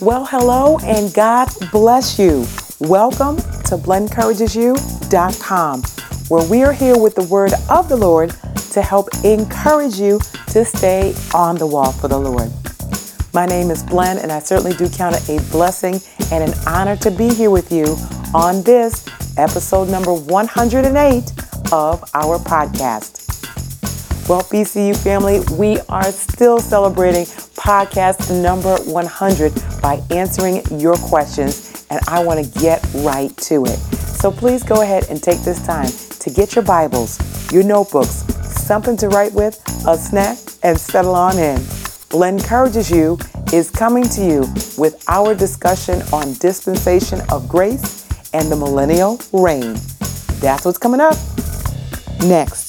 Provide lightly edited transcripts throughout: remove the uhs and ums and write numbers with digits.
Well, hello, and God bless you. Welcome to Blendcouragesyou.com, where we are here with the word of the Lord to help encourage you to stay on the wall for the Lord. My name is Blend, and I certainly do count it a blessing and an honor to be here with you on this episode number 108 of our podcast. Well, BCU family, we are still celebrating podcast number 100 by answering your questions, and I want to get right to it. So please go ahead and take this time to get your Bibles, your notebooks, something to write with, a snack, and settle on in. Blend Encourages You is coming to you with our discussion on dispensation of grace and the millennial reign. That's what's coming up next.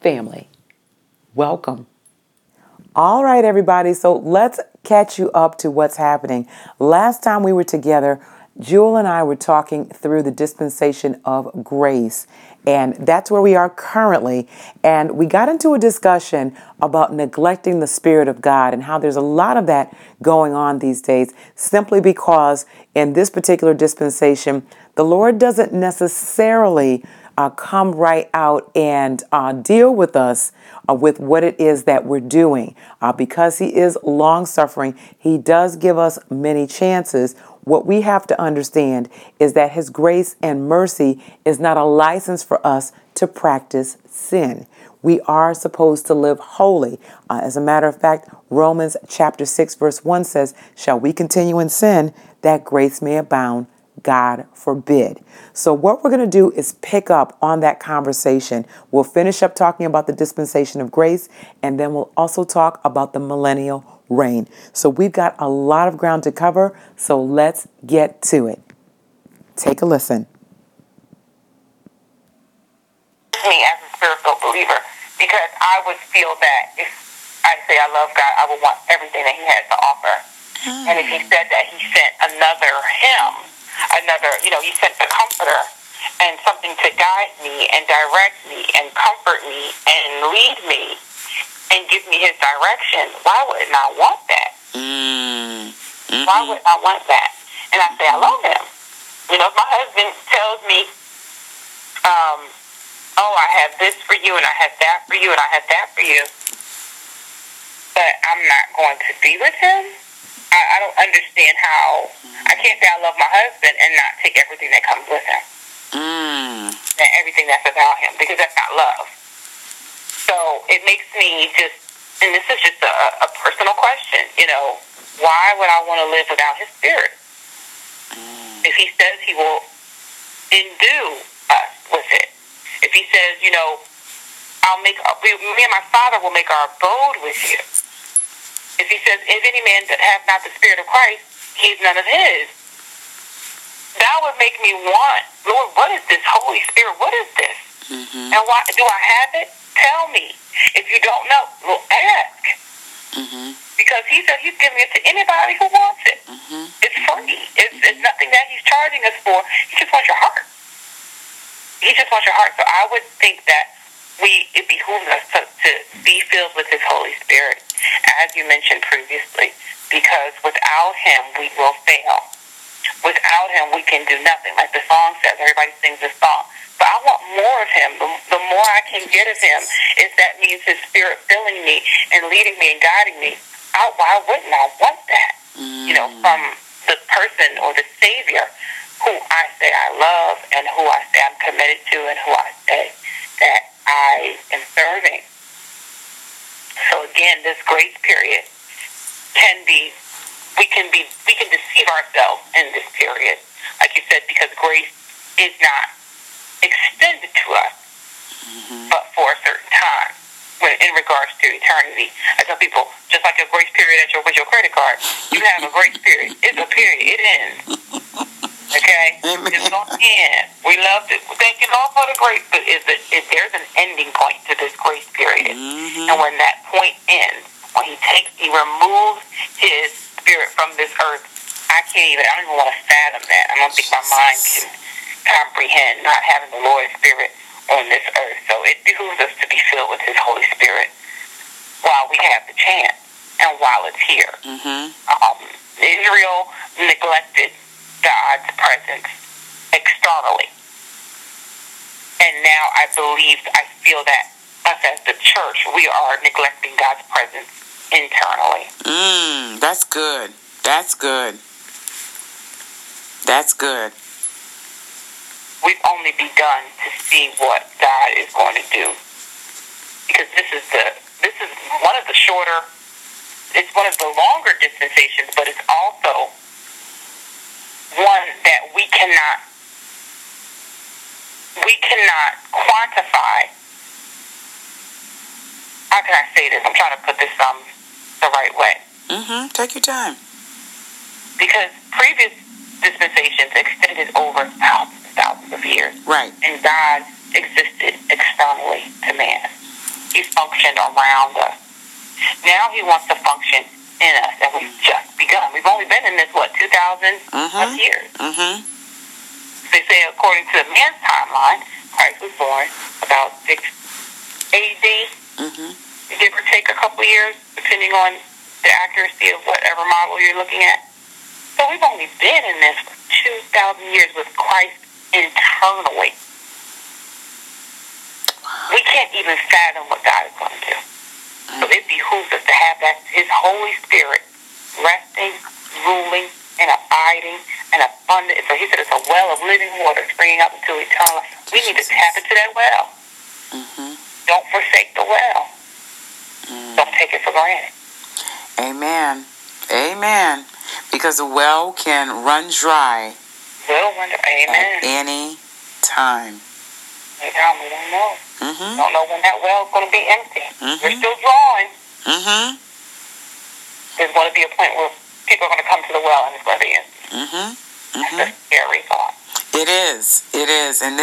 family. Welcome. All right, everybody. So let's catch you up to what's happening. Last time we were together, Jewel and I were talking through the dispensation of grace, and that's where we are currently. And we got into a discussion about neglecting the Spirit of God and how there's a lot of that going on these days, simply because in this particular dispensation, the Lord doesn't necessarily come right out and deal with us with what it is that we're doing. Because he is long-suffering, he does give us many chances. What we have to understand is that his grace and mercy is not a license for us to practice sin. We are supposed to live holy. As a matter of fact, Romans chapter 6, verse 1 says, "Shall we continue in sin that grace may abound? God forbid." So what we're going to do is pick up on that conversation. We'll finish up talking about the dispensation of grace, and then we'll also talk about the millennial reign. So we've got a lot of ground to cover, so let's get to it. Take a listen. Me as a spiritual believer, because I would feel that if I say I love God, I would want everything that he has to offer. And if he said that he sent another him, he sent the comforter and something to guide me and direct me and comfort me and lead me and give me his direction, why would I want that? Mm-hmm. Why would I want that? And I say, I love him. You know, if my husband tells me, I have this for you and I have that for you and I have that for you, but I'm not going to be with him? I don't understand how I can't say I love my husband and not take everything that comes with him. And everything that's about him, because that's not love. So it makes me just, and this is just a personal question, why would I want to live without his spirit? If he says he will endue us with it. If he says, me and my Father will make our abode with you. If he says, if any man that hath not the Spirit of Christ, he's none of his. That would make me want, Lord, what is this Holy Spirit? What is this? Mm-hmm. And why do I have it? Tell me. If you don't know, well, ask. Mm-hmm. Because he said he's giving it to anybody who wants it. Mm-hmm. It's free. It's nothing that he's charging us for. He just wants your heart. He just wants your heart. So I would think that it behooves us to be filled with his Holy Spirit, as you mentioned previously, because without him, we will fail. Without him, we can do nothing. Like the song says, everybody sings this song. But I want more of him. The more I can get of him, if that means his Spirit filling me and leading me and guiding me, why wouldn't I want that? you know, from the person or the Savior who I say I love and who I say I'm committed to and who I say that I am serving. So again, this grace period can be, we can deceive ourselves in this period, like you said, because grace is not extended to us, but for a certain time, when in regards to eternity. I tell people, just like a grace period with your credit card, you have a grace period. It's a period. It ends. Okay? Amen. It's going to end. We love it. Thank you all for the grace, but there's an ending point to this grace period. And when that point ends, when he removes his spirit from this earth, I don't even want to fathom that. I don't think my mind can comprehend not having the Lord's Spirit on this earth. So it behooves us to be filled with His Holy Spirit while we have the chance and while it's here. Israel neglected God's presence externally. And now I feel that us as the church, we are neglecting God's presence internally. That's good. That's good. That's good. We've only begun to see what God is going to do, because this is one of the shorter, it's one of the longer dispensations, but it's also one that we cannot quantify. How can I say this? I'm trying to put this the right way. Take your time. Because previous dispensations extended over thousands of years. Right. And God existed externally to man. He functioned around us. Now he wants to function in us, and we've just begun. We've only been in this, 2,000 of years? They say, according to the man's timeline, Christ was born about 6 A.D., give or take a couple of years, depending on the accuracy of whatever model you're looking at. So we've only been in this 2,000 years with Christ internally. We can't even fathom what God is going to do. So it behooves us to have that His Holy Spirit resting, ruling, and abiding, and abundant. So He said it's a well of living water springing up into eternal life. We need to tap into that well. Don't forsake the well. Don't take it for granted. Amen. Amen. Because the well can run dry. At any time. We don't know. Don't know when that well's going to be empty. We're still drawing. There's going to be a point where people are going to come to the well and it's going to be empty. That's a scary thought. It is. It is. And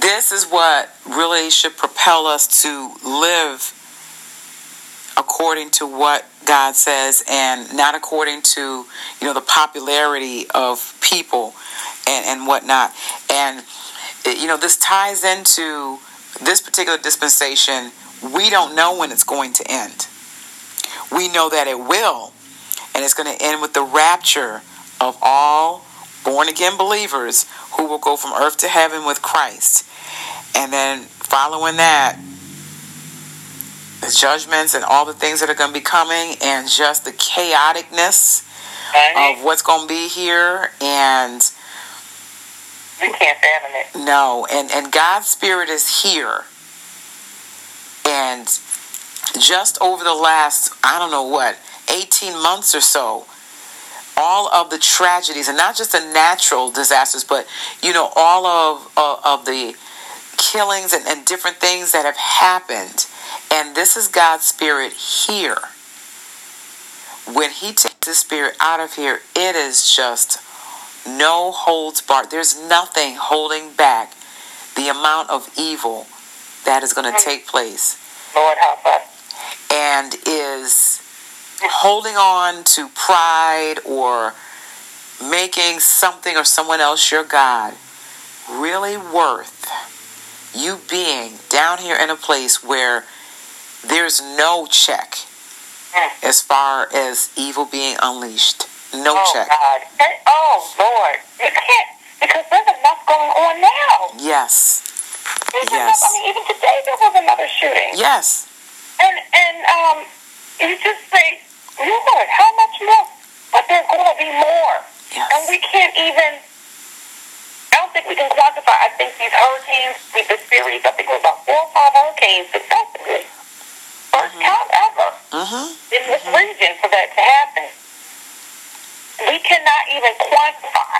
this is what really should propel us to live according to what God says, and not according to, the popularity of people and whatnot. And, this ties into this particular dispensation. We don't know when it's going to end. We know that it will. And it's going to end with the rapture of all born-again believers who will go from earth to heaven with Christ. And then following that, the judgments and all the things that are going to be coming, and just the chaoticness of what's going to be here, and we can't fathom it. No, and God's Spirit is here, and just over the last 18 months or so, all of the tragedies, and not just the natural disasters, but all of the killings and different things that have happened. And this is God's Spirit here. When He takes His Spirit out of here, it is just no holds barred. There's nothing holding back the amount of evil that is going to take place. Lord, help us. And is holding on to pride or making something or someone else your God really worth you being down here in a place where there's no check as far as evil being unleashed. No check. God. Oh, Lord. You can't, because there's enough going on now. Yes. Enough, even today there was another shooting. Yes. And you just say, Lord, how much more? But there's going to we can't even, I don't think we can quantify. I think these hurricanes, with the series, I think it was about 4 or 5 hurricanes successively. First time ever in this region for that to happen. We cannot even quantify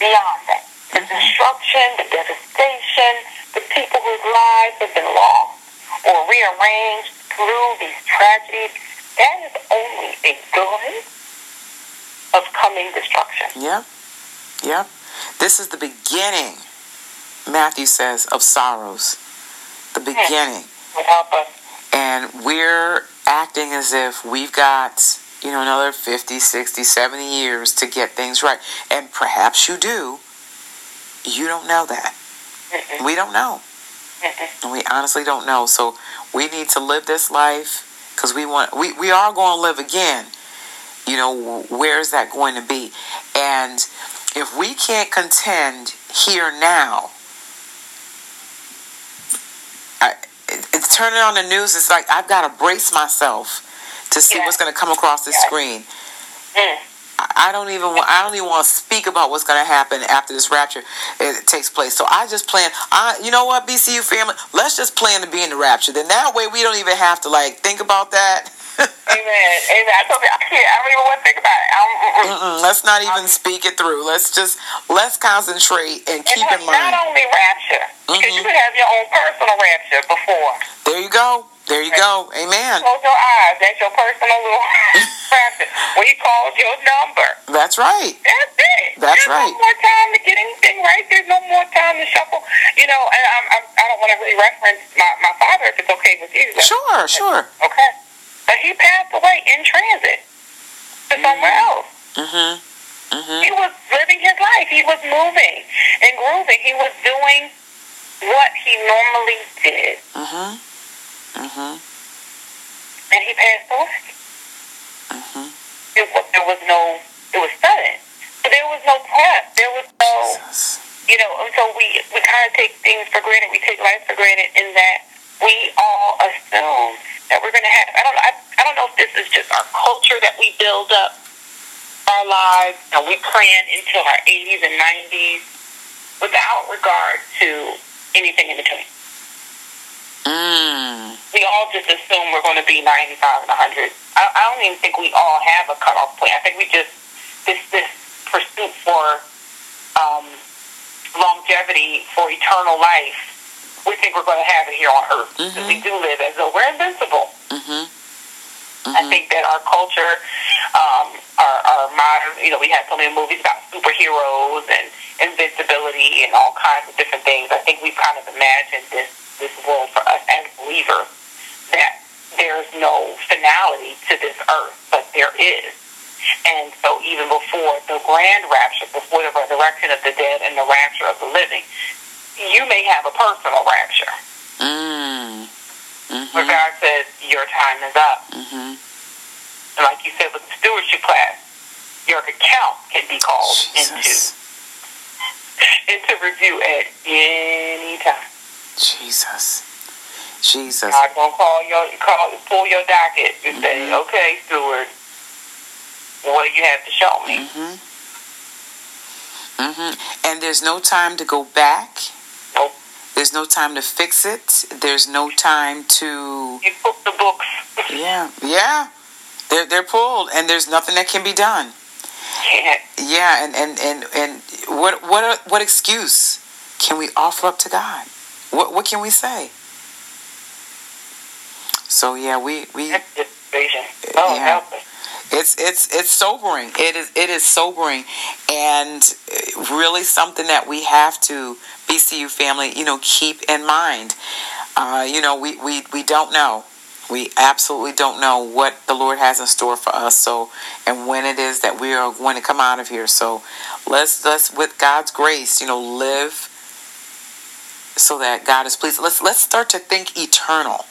beyond that. The destruction, the devastation, the people whose lives have been lost or rearranged through these tragedies, that is only a glimpse of coming destruction. Yep. Yep. This is the beginning, Matthew says, of sorrows. The beginning. Without us. And we're acting as if we've got, you know, another 50, 60, 70 years to get things right. And perhaps you do. You don't know that. We don't know. And we honestly don't know. So we need to live this life because we are going to live again. You know, where is that going to be? And if we can't contend here now, turning on the news, it's like I've got to brace myself to see what's going to come across the screen. I don't even want to speak about what's going to happen after this rapture takes place. So I just plan. You know what, BCU family, let's just plan to be in the rapture. Then that way we don't even have to like think about that. Amen. Amen. I told you, I don't even want to think about it. Let's not even speak it through. Let's concentrate and keep in mind. Not only rapture, because you could have your own personal rapture before. There you go. There you go. Amen. Close your eyes. That's your personal little rapture. We called your number. That's right. That's it. There's right. There's no more time to get anything right. There's no more time to shuffle. You know, and I don't want to really reference my father if it's okay with you. Sure. Okay. But he passed away in transit to somewhere else. He was living his life. He was moving and grooving. He was doing what he normally did. And he passed away. It was sudden. So there was no prep. There was no, you know, and so we kind of take things for granted. We take life for granted in that we all assume that we're going to have, I don't know if this is just our culture that we build up our lives and we plan until our 80s and 90s without regard to anything in between. We all just assume we're going to be 95 and 100. I don't even think we all have a cutoff point. I think we just, this pursuit for longevity, for eternal life, we think we're going to have it here on earth. Because we do live as though we're invincible. I think that our culture, our modern, you know, we have so many movies about superheroes and invincibility and all kinds of different things. I think we've kind of imagined this world for us as believers, that there's no finality to this earth, but there is. And so even before the grand rapture, before the resurrection of the dead and the rapture of the living, you may have a personal rapture. Where God says, your time is up. And like you said with the stewardship class, your account can be called into review at any time. Jesus. God's going to pull your docket and say, okay, steward, what do you have to show me? And there's no time to go back. There's no time to fix it. There's no time to... You book the books. Yeah. They're pulled, and there's nothing that can be done. And what excuse can we offer up to God? What can we say? So we that's just vision. It's sobering. It is sobering, and really something that we have to, BCU family, you know, keep in mind. You know, we don't know. We absolutely don't know what the Lord has in store for us. So, and when it is that we are going to come out of here. So, let's with God's grace, you know, live so that God is pleased. Let's start to think eternal.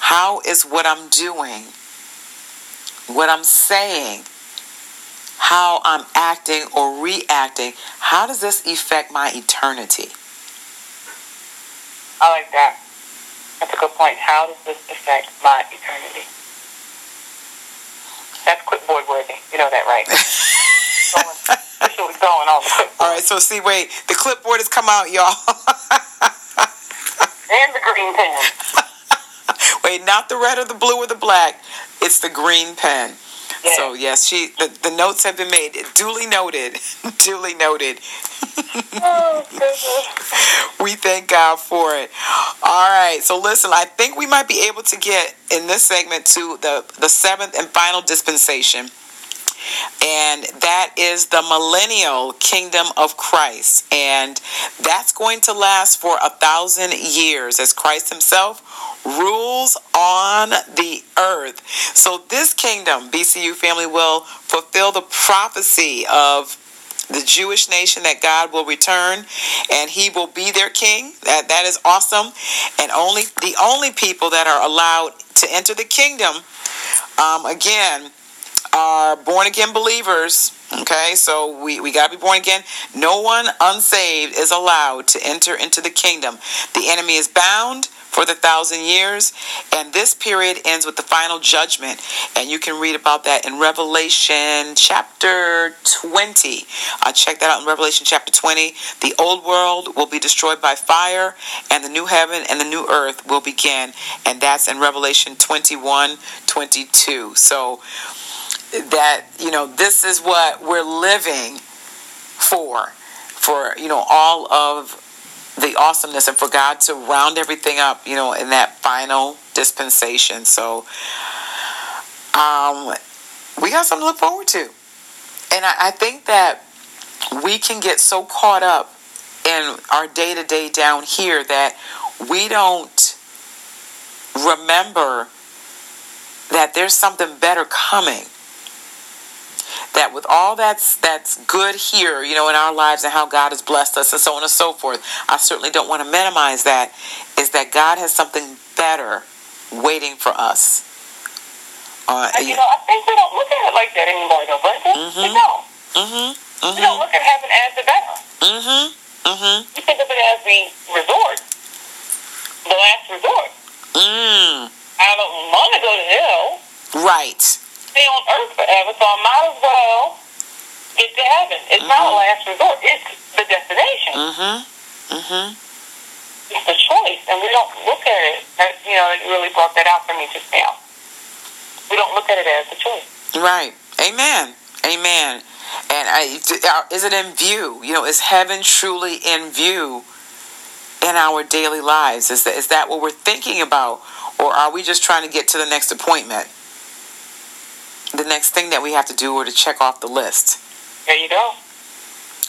How is what I'm doing? What I'm saying, how I'm acting or reacting, how does this affect my eternity? I like that. That's a good point. How does this affect my eternity? That's clipboard worthy. You know that, right? It's going on. All right, so see, wait, the clipboard has come out, y'all. And the green pen. Wait, not the red or the blue or the black. It's the green pen. Yeah. So, yes, the notes have been made. Duly noted. Duly noted. We thank God for it. All right. So, listen, I think we might be able to get in this segment to the seventh and final dispensation. And that is the millennial kingdom of Christ. And that's going to last for 1,000 years as Christ himself rules on the earth. So this kingdom, BCU family, will fulfill the prophecy of the Jewish nation that God will return and he will be their king. That is awesome. And the only people that are allowed to enter the kingdom, again, are born again believers. Okay, so we got to be born again. No one unsaved is allowed to enter into the kingdom. The enemy is bound for the 1,000 years, and this period ends with the final judgment. And you can read about that in Revelation chapter 20. Check that out in Revelation chapter 20. The old world will be destroyed by fire, and the new heaven and the new earth will begin. And that's in Revelation 21:22. So that, this is what we're living for, all of the awesomeness, and for God to round everything up, in that final dispensation. So, we got something to look forward to. And I think that we can get so caught up in our day-to-day down here that we don't remember that there's something better coming. That with all that's good here, in our lives and how God has blessed us and so on and so forth, I certainly don't want to minimize that, is that God has something better waiting for us. I think we don't look at it like that anymore, though, Brenda. Mm-hmm. We don't. Mm-hmm. Mm-hmm. We don't look at heaven as the better. Mm-hmm. Mm-hmm. We think of it as the last resort. Mm. I don't want to go to hell. Right. Stay on earth forever, so I might as well get to heaven. It's mm-hmm. not a last resort. It's the destination. Mm-hmm. Mm-hmm. It's a choice, and we don't look at it. It really brought that out for me just now. We don't look at it as a choice. Right. Amen. Amen. And is it in view? Is heaven truly in view in our daily lives? Is that what we're thinking about, or are we just trying to get to the next appointment? The next thing that we have to do, or to check off the list. There you go.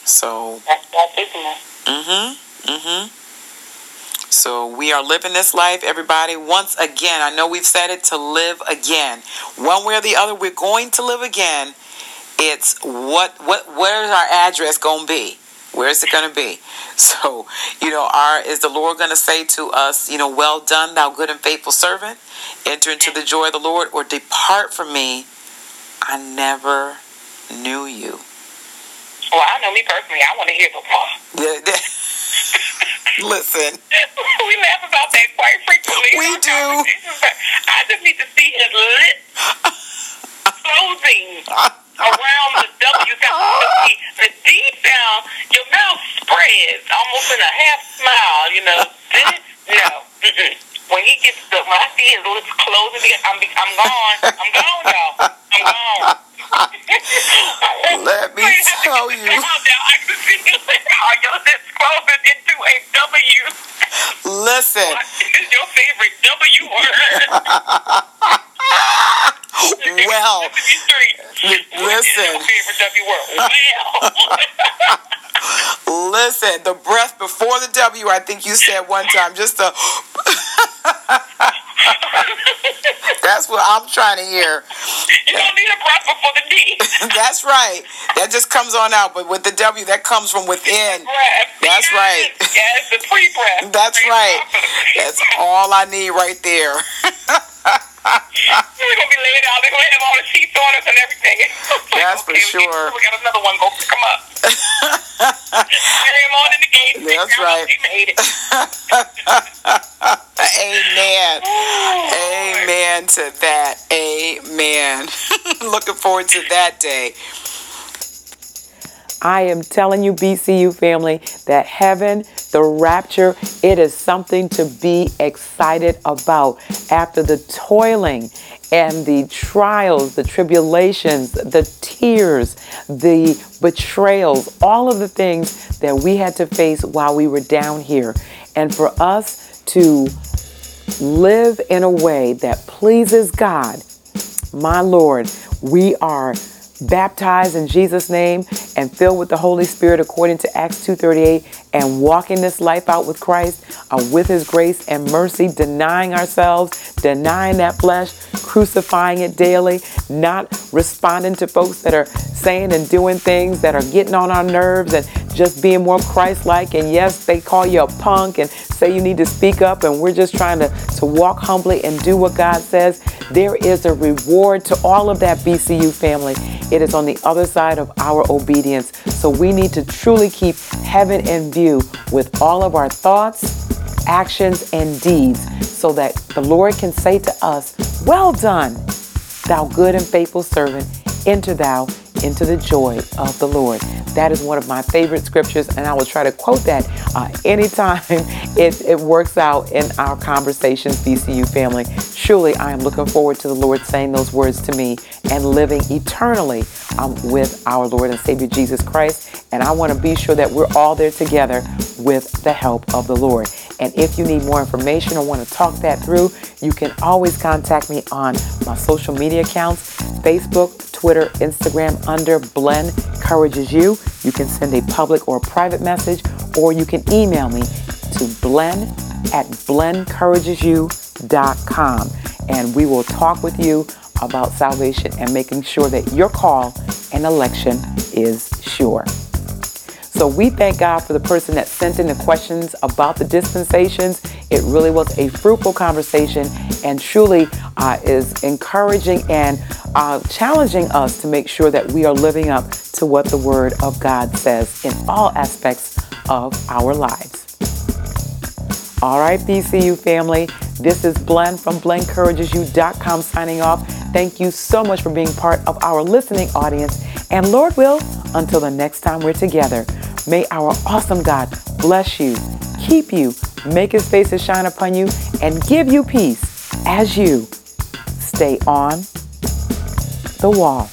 So. That's it, man. Mm-hmm. Mm-hmm. So we are living this life, everybody. Once again, I know we've said it, to live again. One way or the other, we're going to live again. It's where's our address going to be? Where is it going to be? So, is the Lord going to say to us, well done, thou good and faithful servant, enter into the joy of the Lord, or depart from me, I never knew you. Well, I know me personally. I want to hear the law. Listen. We laugh about that quite frequently. We do. I just need to see his lip closing around the W sound. The D sound, your mouth spreads almost in a half smile, No. Mm-mm. When I see his lips closing, I'm gone. I'm gone, y'all. I'm gone. Let me tell you. I can see your lips closing into a W. Listen. It's your favorite W word. Well. Listen. Your favorite W word. Well. Listen. The breath before the W, I think you said one time, just a... That's what I'm trying to hear. You don't need a breath before the D. That's right. That just comes on out. But with the W, that comes from within. That's right. Yes, the pre-breath. That's right. That's all I need right there. We're going to be laid out. They're going to have all the sheets on us and everything. That's for sure. We got another one going to come up. Carry him on in the gate. That's right. They made it. Amen. Amen to that. Amen. Looking forward to that day. I am telling you, BCU family, that heaven, the rapture, it is something to be excited about. After the toiling and the trials, the tribulations, the tears, the betrayals, all of the things that we had to face while we were down here. And for us to live in a way that pleases God, my Lord, we are baptized in Jesus' name and filled with the Holy Spirit according to Acts 2:38, and walking this life out with Christ, with his grace and mercy, denying ourselves, denying that flesh, crucifying it daily, not responding to folks that are saying and doing things that are getting on our nerves, and just being more Christ-like. And yes, they call you a punk and say you need to speak up, and we're just trying to walk humbly and do what God says. There is a reward to all of that, BCU family. It is on the other side of our obedience. So we need to truly keep heaven in view with all of our thoughts, actions, and deeds, so that the Lord can say to us, "Well done, thou good and faithful servant. Enter thou into the joy of the Lord." That is one of my favorite scriptures, and I will try to quote that anytime it works out in our conversations, BCU family. Truly, I am looking forward to the Lord saying those words to me and living eternally with our Lord and Savior Jesus Christ. And I want to be sure that we're all there together with the help of the Lord. And if you need more information or want to talk that through, you can always contact me on my social media accounts, Facebook, Twitter, Instagram, under Blend Courages You. You can send a public or a private message, or you can email me to blend@blendcouragesyou.com. And we will talk with you about salvation and making sure that your call and election is sure. So we thank God for the person that sent in the questions about the dispensations. It really was a fruitful conversation, and truly is encouraging and challenging us to make sure that we are living up to what the Word of God says in all aspects of our lives. All right, BCU family, this is Blend from BlendCouragesYou.com signing off. Thank you so much for being part of our listening audience. And Lord will, until the next time we're together, may our awesome God bless you, keep you, make his face to shine upon you, and give you peace as you stay on the wall.